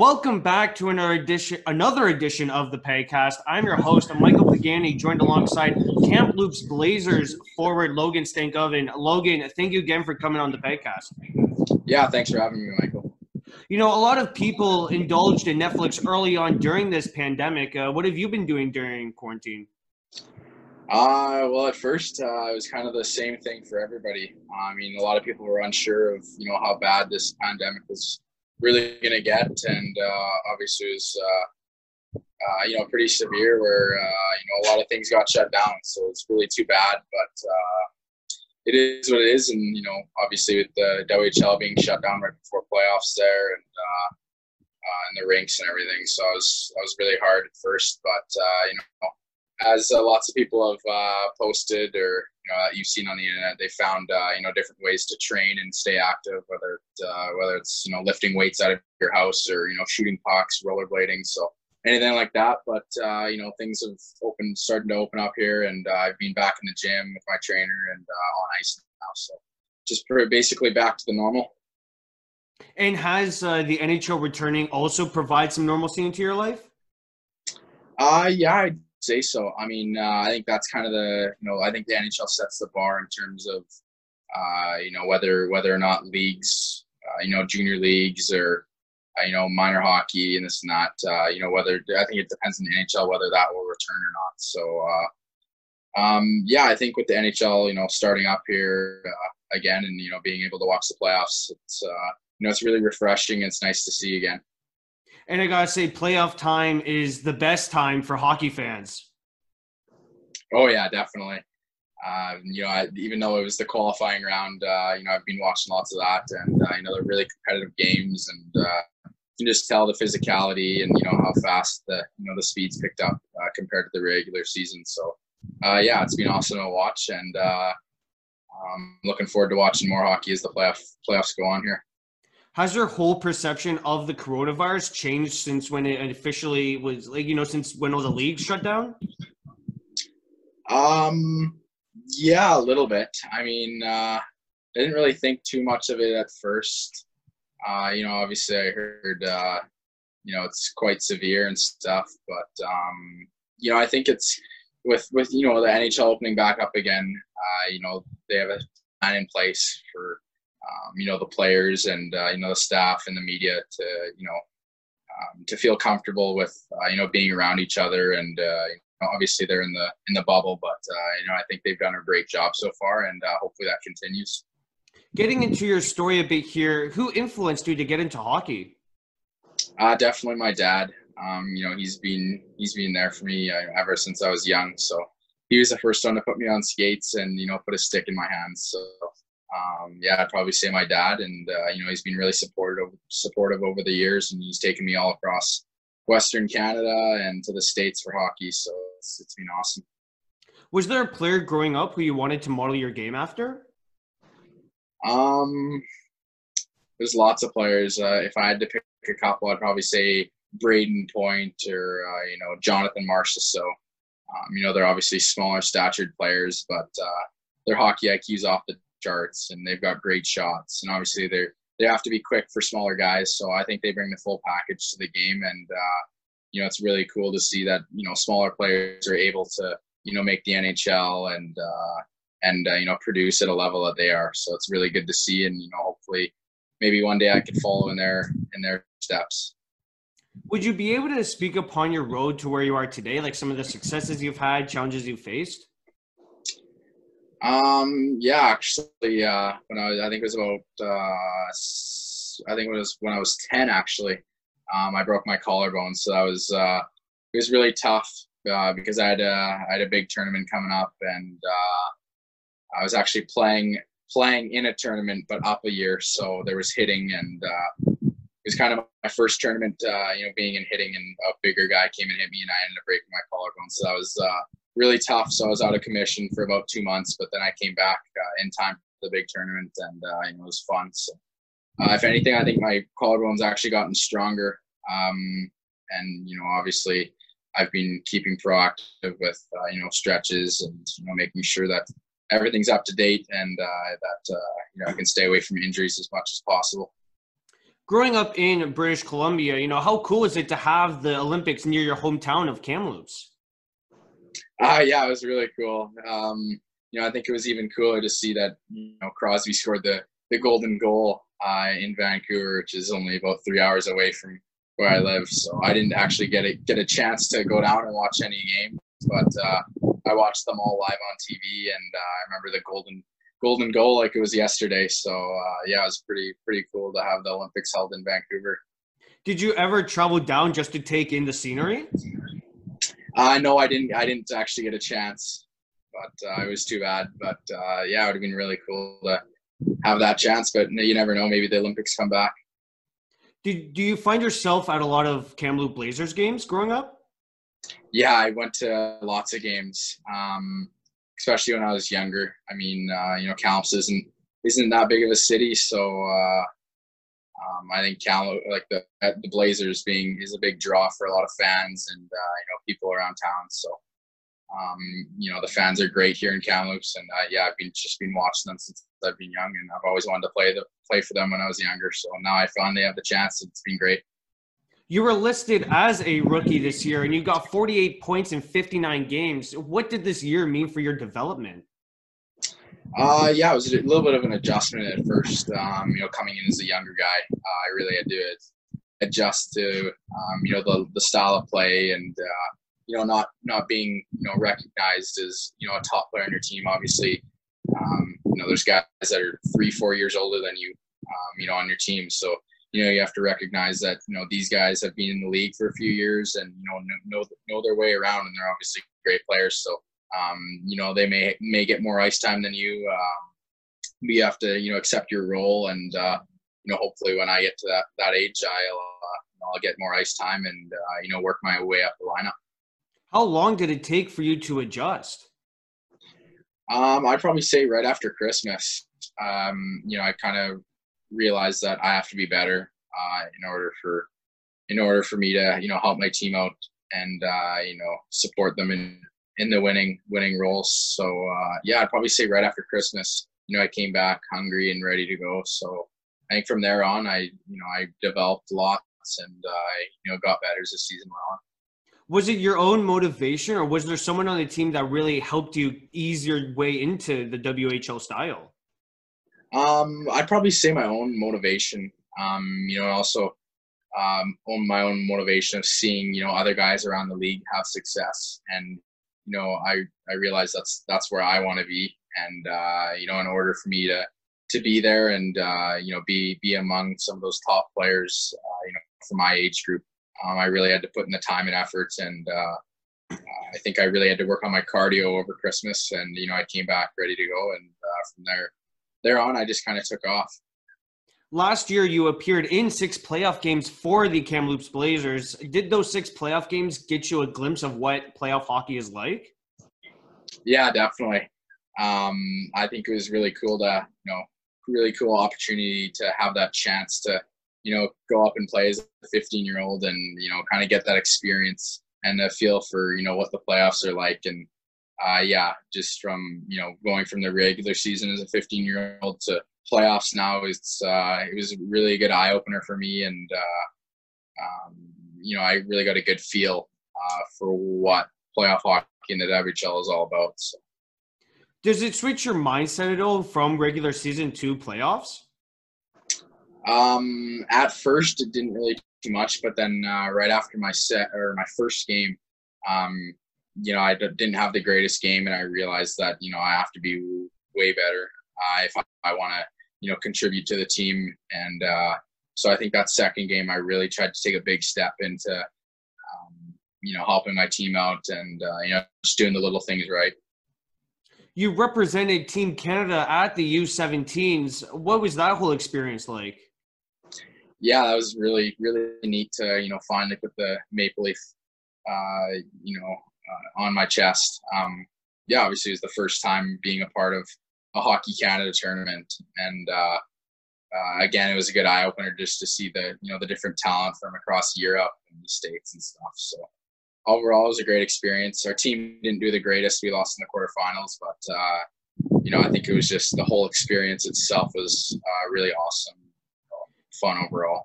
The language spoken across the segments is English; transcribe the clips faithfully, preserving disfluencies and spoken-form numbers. Welcome back to another edition, another edition of the Paycast. I'm your host, Michael Pagani, joined alongside Kamloops Blazers forward Logan Stankoven. Logan, thank you again for coming on the Paycast. Yeah, thanks for having me, Michael. You know, a lot of people indulged in Netflix early on during this pandemic. Uh, what have you been doing during quarantine? Uh, well, at first, uh, it was kind of the same thing for everybody. I mean, a lot of people were unsure of, you know, how bad this pandemic was really going to get. And uh, obviously it was, uh, uh, you know, pretty severe where, uh, you know, a lot of things got shut down. So it's really too bad, but uh, it is what it is. And, you know, obviously with the W H L being shut down right before playoffs there and, uh, uh, and the rinks and everything. So I was, I was really hard at first, but, uh, you know, as uh, lots of people have uh, posted or you know, that you've seen on the internet, they found uh, you know different ways to train and stay active, whether it, uh, whether it's you know lifting weights out of your house or you know shooting pucks, rollerblading, so anything like that. But uh, you know things have opened, starting to open up here, and uh, I've been back in the gym with my trainer and uh, on ice now, so just basically back to the normal. And has uh, the N H L returning also provide some normalcy into your life? Uh, yeah. I- say so. I mean, uh, I think that's kind of the, you know, I think the N H L sets the bar in terms of, uh, you know, whether, whether or not leagues, uh, you know, junior leagues or, uh, you know, minor hockey and this and that, uh, you know, whether, I think it depends on the N H L, whether that will return or not. So, uh, um, yeah, I think with the N H L, you know, starting up here uh, again and, you know, being able to watch the playoffs, it's, uh, you know, it's really refreshing. It's nice to see again. And I gotta say, playoff time is the best time for hockey fans. Oh yeah, definitely. Um, you know, I, even though it was the qualifying round, uh, you know, I've been watching lots of that, and uh, you know, they're really competitive games, and uh, you can just tell the physicality and you know how fast the you know the speeds picked up uh, compared to the regular season. So, uh, yeah, it's been awesome to watch, and uh, I'm looking forward to watching more hockey as the playoff playoffs go on here. Has your whole perception of the coronavirus changed since when it officially was, like, you know, since when all the leagues shut down? Um, yeah, a little bit. I mean, uh, I didn't really think too much of it at first. Uh, you know, obviously I heard, uh, you know, it's quite severe and stuff, but, um, you know, I think it's with, with, you know, the N H L opening back up again, uh, you know, they have a plan in place for, Um, you know, the players and, uh, you know, the staff and the media to, you know, um, to feel comfortable with, uh, you know, being around each other. And uh, you know, obviously they're in the in the bubble, but, uh, you know, I think they've done a great job so far, and uh, hopefully that continues. Getting into your story a bit here, who influenced you to get into hockey? Uh, definitely my dad. Um, you know, he's been, he's been there for me uh, ever since I was young. So he was the first one to put me on skates and, you know, put a stick in my hands. So. Um, yeah, I'd probably say my dad, and, uh, you know, he's been really supportive, supportive over the years, and he's taken me all across Western Canada and to the States for hockey. So it's, it's been awesome. Was there a player growing up who you wanted to model your game after? Um, there's lots of players. Uh, if I had to pick a couple, I'd probably say Brayden Point or, uh, you know, Jonathan Marshall. So, um, you know, they're obviously smaller statured players, but, uh, their hockey I Q's off the charts, and they've got great shots, and obviously they they have to be quick for smaller guys, so I think they bring the full package to the game, and uh you know it's really cool to see that you know smaller players are able to you know make the N H L and uh and uh, you know produce at a level that they are. So it's really good to see, and you know hopefully maybe one day I could follow in their in their steps. Would you be able to speak upon your road to where you are today, like some of the successes you've had, challenges you've faced? Um, yeah, actually, uh, when I was, I think it was about, uh, I think it was when I was ten, actually, um, I broke my collarbone. So that was, uh, it was really tough, uh, because I had a, I had a big tournament coming up, and, uh, I was actually playing, playing in a tournament, but up a year. So there was hitting, and, uh, it was kind of my first tournament, uh, you know, being in hitting, and a bigger guy came and hit me, and I ended up breaking my collarbone. So that was, uh, really tough. So I was out of commission for about two months, but then I came back uh, in time for the big tournament, and uh, you know, it was fun. So uh, if anything, I think my collarbone's actually gotten stronger. Um, and, you know, obviously I've been keeping proactive with, uh, you know, stretches and, you know, making sure that everything's up to date, and uh, that, uh, you know, I can stay away from injuries as much as possible. growing up in British Columbia, you know, how cool is it to have the Olympics near your hometown of Kamloops? Ah, uh, yeah, it was really cool. Um, you know, I think it was even cooler to see that, you know, Crosby scored the, the golden goal uh, in Vancouver, which is only about three hours away from where I live. So I didn't actually get a, get a chance to go down and watch any game, but uh, I watched them all live on T V, and uh, I remember the golden golden goal like it was yesterday. So uh, yeah, it was pretty pretty cool to have the Olympics held in Vancouver. Did you ever travel down just to take in the scenery? Uh, no, I didn't. I didn't actually get a chance, but uh, it was too bad. But uh, yeah, it would have been really cool to have that chance. But you never know. Maybe the Olympics come back. Did do you find yourself at a lot of Kamloops Blazers games growing up? Yeah, I went to lots of games, um, especially when I was younger. I mean, uh, you know, Kamloops isn't isn't that big of a city, so uh, um, I think Kamloops, like the the Blazers being is a big draw for a lot of fans and uh, you know, people around town. So um, you know, the fans are great here in Kamloops, and uh, yeah, I've been just been watching them since I've been young, and I've always wanted to play the play for them when I was younger. So now I finally have the chance. It's been great. You were listed as a rookie this year, and you got forty-eight points in fifty-nine games. What did this year mean for your development? Uh, yeah, it was a little bit of an adjustment at first. Um, you know, coming in as a younger guy, uh, I really had to adjust to um, you know, the the style of play, and uh, you know, not not being you know recognized as you know a top player on your team. Obviously, um, you know, there's guys that are three, four years older than you, um, you know, on your team, so. You know, you have to recognize that, you know, these guys have been in the league for a few years and, you know, know, know their way around, and they're obviously great players. So, um, you know, they may, may get more ice time than you. Um, you have to, you know, accept your role. And, uh, you know, hopefully when I get to that, that age, I'll, uh, I'll get more ice time and, uh, you know, work my way up the lineup. How long did it take for you to adjust? Um, I'd probably say right after Christmas. Um, you know, I kind of realize that I have to be better uh, in order for in order for me to you know help my team out and uh, you know support them in in the winning winning roles. So uh, yeah, I'd probably say right after Christmas, you know, I came back hungry and ready to go. So I think from there on, I you know I developed lots and uh, I you know got better as the season went on. Was it your own motivation, or was there someone on the team that really helped you ease your way into the W H L style? Um, I'd probably say my own motivation, um, you know, also, um, on my own motivation of seeing, you know, other guys around the league have success. And, you know, I, I realized that's, that's where I want to be. And, uh, you know, in order for me to, to be there and, uh, you know, be, be among some of those top players, uh, you know, for my age group, um, I really had to put in the time and efforts. And, uh, I think I really had to work on my cardio over Christmas, and, you know, I came back ready to go. And, uh, from there, There on, I just kind of took off. Last year, you appeared in six playoff games for the Kamloops Blazers. Did those six playoff games get you a glimpse of what playoff hockey is like? Yeah, definitely. Um, I think it was really cool to, you know, really cool opportunity to have that chance to, you know, go up and play as a fifteen-year-old and, you know, kind of get that experience and a feel for, you know, what the playoffs are like. And Uh, yeah, just from, you know, going from the regular season as a fifteen-year-old to playoffs now, it's uh, it was really a good eye-opener for me. And, uh, um, you know, I really got a good feel uh, for what playoff hockey in the W H L is all about. So. Does it switch your mindset at all from regular season to playoffs? Um, at first, it didn't really do much. But then uh, right after my set or my first game, um, you know, I didn't have the greatest game, and I realized that, you know, I have to be way better uh, if I, I want to, you know, contribute to the team. And uh, so I think that second game, I really tried to take a big step into, um, you know, helping my team out and, uh, you know, just doing the little things right. You represented Team Canada at the U seventeens. What was that whole experience like? Yeah, that was really, really neat to, you know, finally put the Maple Leaf, uh, you know, Uh, on my chest. Um, yeah, obviously it was the first time being a part of a Hockey Canada tournament. And uh, uh, again, it was a good eye opener just to see the, you know, the different talent from across Europe and the States and stuff. So overall, it was a great experience. Our team didn't do the greatest. We lost in the quarterfinals, but uh, you know, I think it was just the whole experience itself was uh, really awesome, fun overall.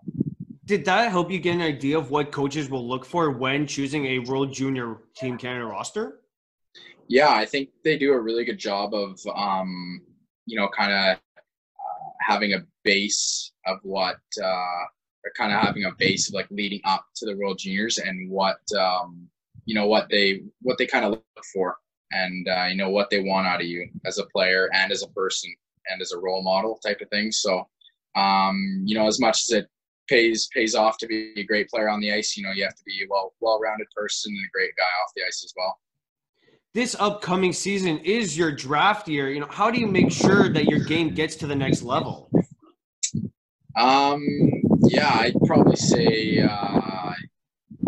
Did that help you get an idea of what coaches will look for when choosing a World Junior Team Canada roster? Yeah, I think they do a really good job of, um, you know, kind of uh, having a base of what, uh, or kind of having a base of like leading up to the World Juniors and what, um, you know, what they, what they kind of look for and, uh, you know, what they want out of you as a player and as a person and as a role model type of thing. So, um, you know, as much as it pays pays off to be a great player on the ice, you know, you have to be a well, well-rounded person and a great guy off the ice as well. This upcoming season is your draft year. You know, how do you make sure that your game gets to the next level? Um, yeah, I'd probably say, uh,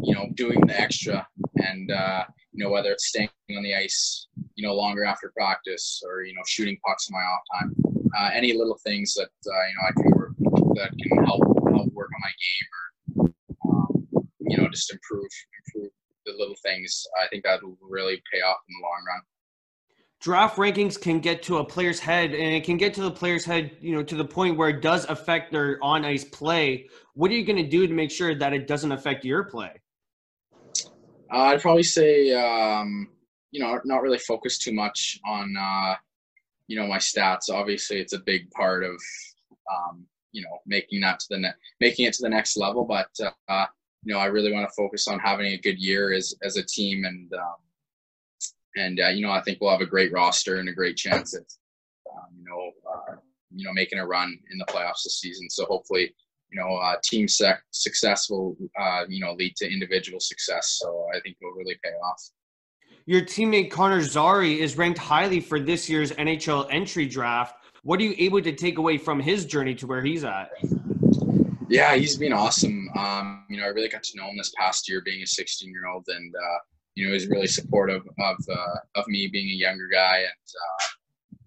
you know, doing the extra and, uh, you know, whether it's staying on the ice, you know, longer after practice or, you know, shooting pucks in my off time, uh, any little things that, uh, you know, I can work, that can help, help work on my game or, um, you know, just improve, improve. The little things, I think that will really pay off in the long run. Draft rankings can get to a player's head, and it can get to the player's head, you know, to the point where it does affect their on-ice play. What are you going to do to make sure that it doesn't affect your play? Uh, I'd probably say, um, you know, not really focus too much on, uh, you know, my stats. Obviously, it's a big part of, um, you know, making that to the ne- making it to the next level, but. Uh, You know, I really want to focus on having a good year as as a team, and um, and uh, you know, I think we'll have a great roster and a great chance at um, you know uh, you know making a run in the playoffs this season. So hopefully, you know, uh, team sec- success will uh, you know lead to individual success. So I think it'll really pay off. Your teammate Connor Zary is ranked highly for this year's N H L entry draft. What are you able to take away from his journey to where he's at? Yeah, he's been awesome. Um, you know, I really got to know him this past year, being a sixteen-year-old, and uh, you know, he's really supportive of uh, of me being a younger guy. And uh,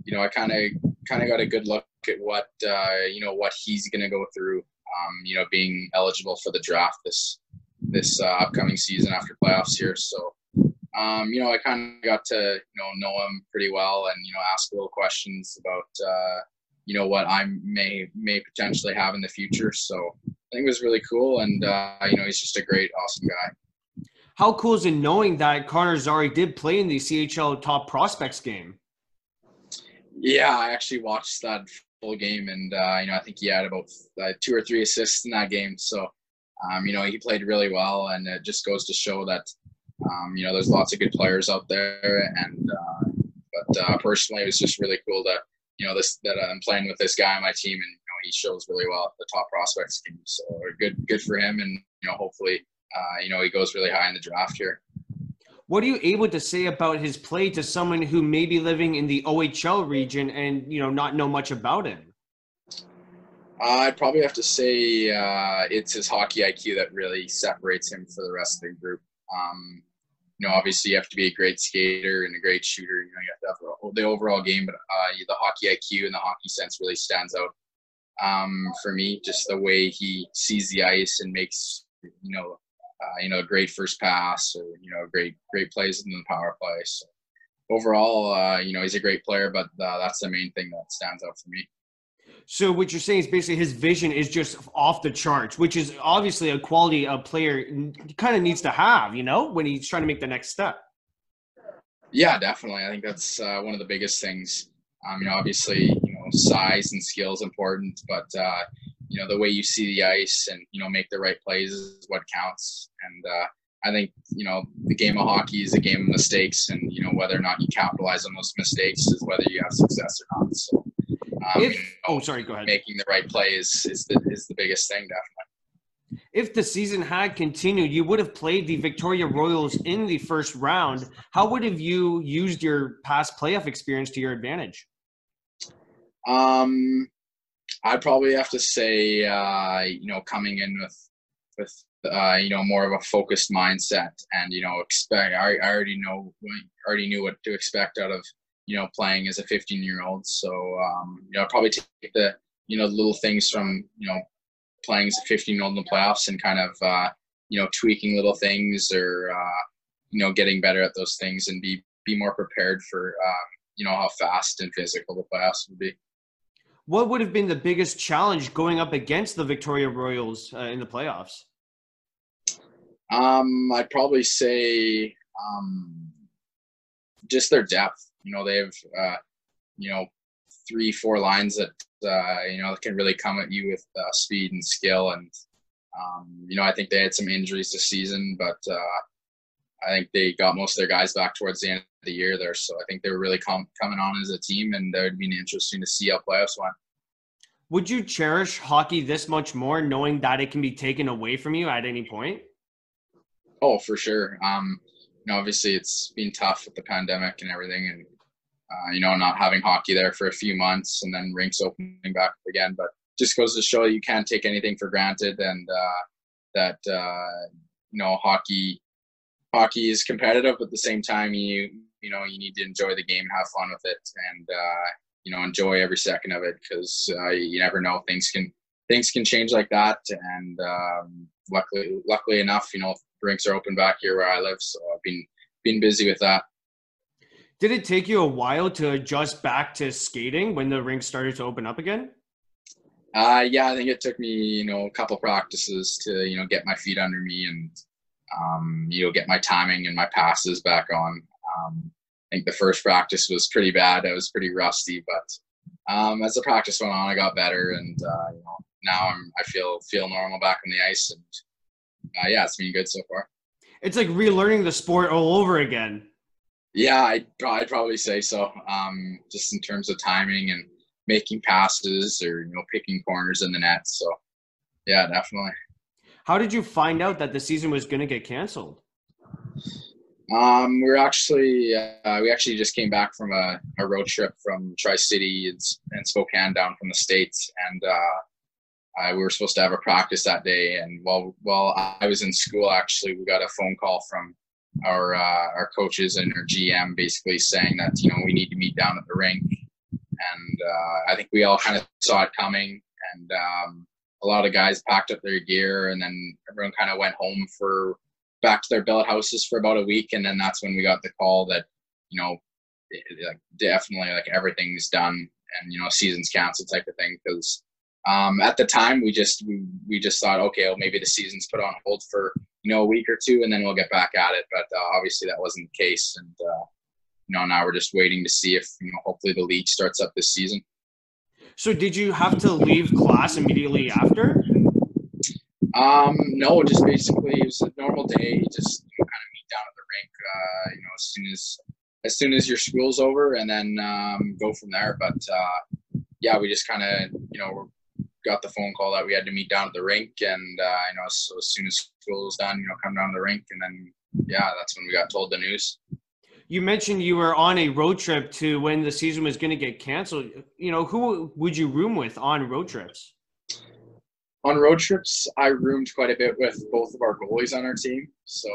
you know, I kind of kind of got a good look at what uh, you know what he's going to go through. Um, you know, being eligible for the draft this this uh, upcoming season after playoffs here. So, um, you know, I kind of got to you know know him pretty well, and you know, ask little questions about. Uh, you know, what I may, may potentially have in the future. So I think it was really cool. And, uh, you know, he's just a great, awesome guy. How cool is it knowing that Connor Zary did play in the C H L Top Prospects game? Yeah, I actually watched that full game and, uh, you know, I think he had about uh, two or three assists in that game. So, um, you know, he played really well, and it just goes to show that, um, you know, there's lots of good players out there. And, uh, but uh, personally, it was just really cool to, you know, this that I'm playing with this guy on my team, and you know, he shows really well at the Top Prospects team. So good, good for him, and you know, hopefully, uh, you know, he goes really high in the draft here. What are you able to say about his play to someone who may be living in the O H L region and you know not know much about him? Uh, I'd probably have to say uh, it's his hockey I Q that really separates him for the rest of the group. Um, You know, obviously you have to be a great skater and a great shooter. You know, you have to have the overall game, but uh, the hockey I Q and the hockey sense really stands out um, for me. Just the way he sees the ice and makes, you know, uh, you know, a great first pass or you know, great great plays in the power play. So overall, uh, you know, he's a great player, but uh, that's the main thing that stands out for me. So what you're saying is basically his vision is just off the charts, which is obviously a quality a player kind of needs to have, you know, when he's trying to make the next step. Yeah, definitely. I think that's uh, one of the biggest things. Um, you know, obviously, you know, size and skill is important, but, uh, you know, the way you see the ice and, you know, make the right plays is what counts. And uh, I think, you know, the game of hockey is a game of mistakes, and, you know, whether or not you capitalize on those mistakes is whether you have success or not. So. Um, if, you know, oh, sorry, go ahead. Making the right play is, is, the, is the biggest thing, definitely. If the season had continued, you would have played the Victoria Royals in the first round. How would have you used your past playoff experience to your advantage? Um, I'd probably have to say, uh, you know, coming in with, with uh, you know, more of a focused mindset and, you know, expect. I, I already know, already knew what to expect out of, you know, playing as a fifteen-year-old. So, um, you know, I probably take the, you know, little things from, you know, playing as a fifteen-year-old in the playoffs and kind of, uh, you know, tweaking little things or, uh, you know, getting better at those things and be, be more prepared for, um, you know, how fast and physical the playoffs will be. what would have been the biggest challenge going up against the Victoria Royals uh, in the playoffs? Um, I'd probably say um, just their depth. You know, they have, uh, you know, three, four lines that, uh, you know, can really come at you with uh, speed and skill. And, um, you know, I think they had some injuries this season, but uh, I think they got most of their guys back towards the end of the year there. So I think they were really com- coming on as a team, and that would be interesting to see how playoffs went. Would you cherish hockey this much more knowing that it can be taken away from you at any point? Oh, for sure. Um, you know, obviously it's been tough with the pandemic and everything, and, uh, you know, not having hockey there for a few months and then rinks opening back up again, but just goes to show you can't take anything for granted. And, uh, that, uh, you know, hockey, hockey is competitive, but at the same time, you, you know, you need to enjoy the game and have fun with it, and, uh, you know, enjoy every second of it. Cause, uh, you never know, things can, things can change like that. And, um, luckily, luckily enough, you know, rinks are open back here where I live, so I've been been busy with that. Did it take you a while to adjust back to skating when the rinks started to open up again? Uh, yeah, I think it took me, you know, a couple practices to, you know, get my feet under me and, um, you know, get my timing and my passes back on. Um, I think the first practice was pretty bad. I was pretty rusty, but um, as the practice went on, I got better, and uh, you know, now I'm I feel feel normal back on the ice, and Uh, yeah, it's been good so far. It's like relearning the sport all over again. Yeah, I'd, I'd probably say so. Um, just in terms of timing and making passes, or, you know, picking corners in the net. So, yeah, definitely. How did you find out that the season was going to get canceled? Um, we're actually uh, we actually just came back from a, a road trip from Tri-City and, and Spokane down from the States, and uh, Uh, we were supposed to have a practice that day, and while while I was in school, actually, we got a phone call from our uh, our coaches and our G M, basically saying that, you know, we need to meet down at the rink, and uh, I think we all kind of saw it coming, and um, a lot of guys packed up their gear, and then everyone kind of went home for back to their billet houses for about a week, and then that's when we got the call that, you know, it, like definitely like everything's done, and, you know, season's canceled type of thing, because. Um, at the time, we just we, we just thought, okay, well, maybe the season's put on hold for, you know, a week or two, and then we'll get back at it. But uh, obviously, that wasn't the case, and uh, you know, now we're just waiting to see if, you know, hopefully the league starts up this season. So, did you have to leave class immediately after? Um, no, just basically it was a normal day. Just, you know, kind of meet down at the rink, uh, you know, as soon as as soon as your school's over, and then um, go from there. But uh, yeah, we just kind of, you know. We're, got the phone call that we had to meet down at the rink, and uh, you know, so as soon as school was done, you know, come down to the rink, and then yeah, that's when we got told the news. You mentioned you were on a road trip to when the season was going to get canceled. You know, who would you room with on road trips? On road trips, I roomed quite a bit with both of our goalies on our team. So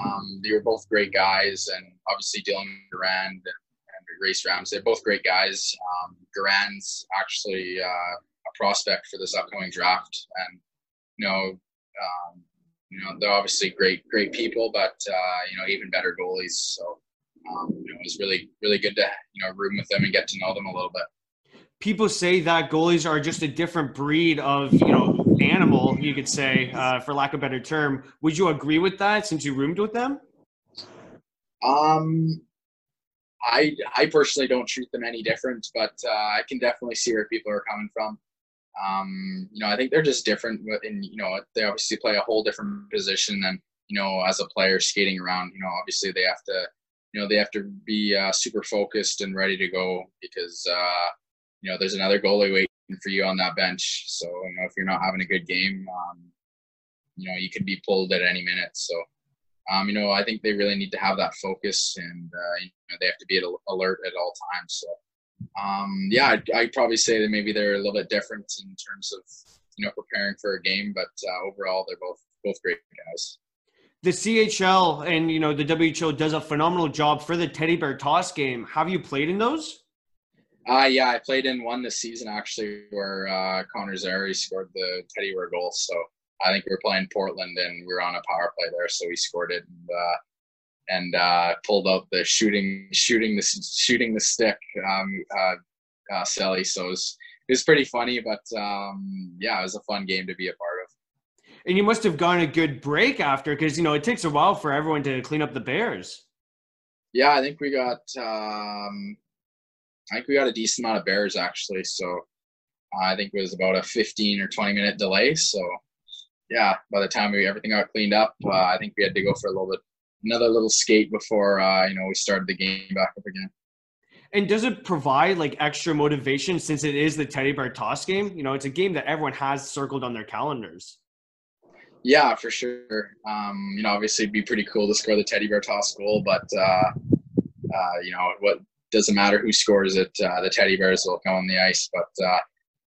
um, they were both great guys, and obviously Dylan Durand and Grace Rams. They're both great guys. Um, Durand's actually. Uh, prospect for this upcoming draft, and you know um you know they're obviously great great people, but uh you know, even better goalies, so um you know, it was really really good to, you know, room with them and get to know them a little bit. People say that goalies are just a different breed of, you know, animal, you could say, uh for lack of a better term. Would you agree with that since you roomed with them? um I I personally don't treat them any different, but uh I can definitely see where people are coming from. Um, you know, I think they're just different, and, you know, they obviously play a whole different position than, you know, as a player skating around. You know, obviously they have to, you know, they have to be uh, super focused and ready to go, because, uh, you know, there's another goalie waiting for you on that bench. So, you know, if you're not having a good game, um, you know, you could be pulled at any minute. So, um, you know, I think they really need to have that focus, and, uh, you know, they have to be alert at all times. So. Um, yeah, I'd, I'd probably say that maybe they're a little bit different in terms of, you know, preparing for a game, but uh, overall they're both both great guys. The C H L and, you know, the W H L does a phenomenal job for the Teddy Bear Toss game. Have you played in those? Uh, yeah, I played in one this season actually, where uh, Connor Zary scored the Teddy Bear goal. So I think we were playing Portland, and we were on a power play there, so he scored it. And, uh, and uh, pulled out the shooting, shooting the shooting the stick, um, uh, uh, Sally. So it was, it was pretty funny, but um, yeah, it was a fun game to be a part of. And you must have gotten a good break after, because, you know, it takes a while for everyone to clean up the bears. Yeah, I think we got um, I think we got a decent amount of bears, actually. So uh, I think it was about a fifteen or twenty minute delay. So yeah, by the time we everything got cleaned up, uh, I think we had to go for a little bit, another little skate before uh, you know, we started the game back up again. And does it provide like extra motivation, since it is the Teddy Bear Toss game? You know, it's a game that everyone has circled on their calendars. Yeah, for sure. Um, you know, obviously it'd be pretty cool to score the Teddy Bear Toss goal, but, uh, uh, you know, what doesn't matter who scores it, uh, the Teddy Bears will come on the ice. But uh, I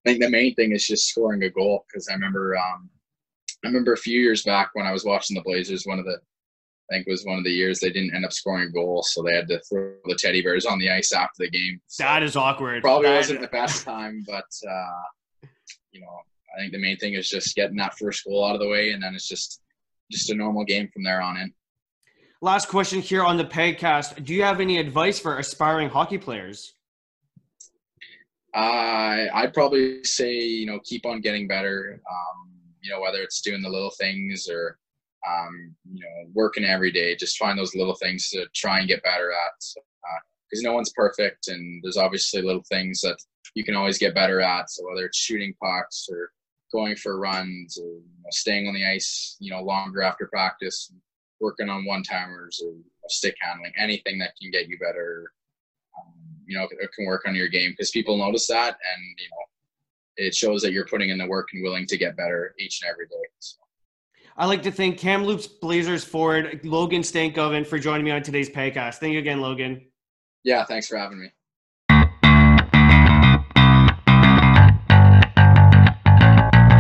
think the main thing is just scoring a goal, because I remember um, I remember a few years back when I was watching the Blazers, one of the, I think it was one of the years they didn't end up scoring a goal, so they had to throw the Teddy Bears on the ice after the game. So that is awkward. Probably that wasn't the best time, but, uh, you know, I think the main thing is just getting that first goal out of the way, and then it's just just a normal game from there on in. Last question here on the Pegcast. Do you have any advice for aspiring hockey players? Uh, I'd probably say, you know, keep on getting better, um, you know, whether it's doing the little things or, um, you know, working every day. Just find those little things to try and get better at, because uh, no one's perfect, and there's obviously little things that you can always get better at, so whether it's shooting pucks or going for runs or, you know, staying on the ice, you know, longer after practice, working on one-timers or stick handling, anything that can get you better, um, you know, it can work on your game, because people notice that, and, you know, it shows that you're putting in the work and willing to get better each and every day. So I'd like to thank Kamloops Blazers forward Logan Stankoven for joining me on today's Paycast. Thank you again, Logan. Yeah, thanks for having me.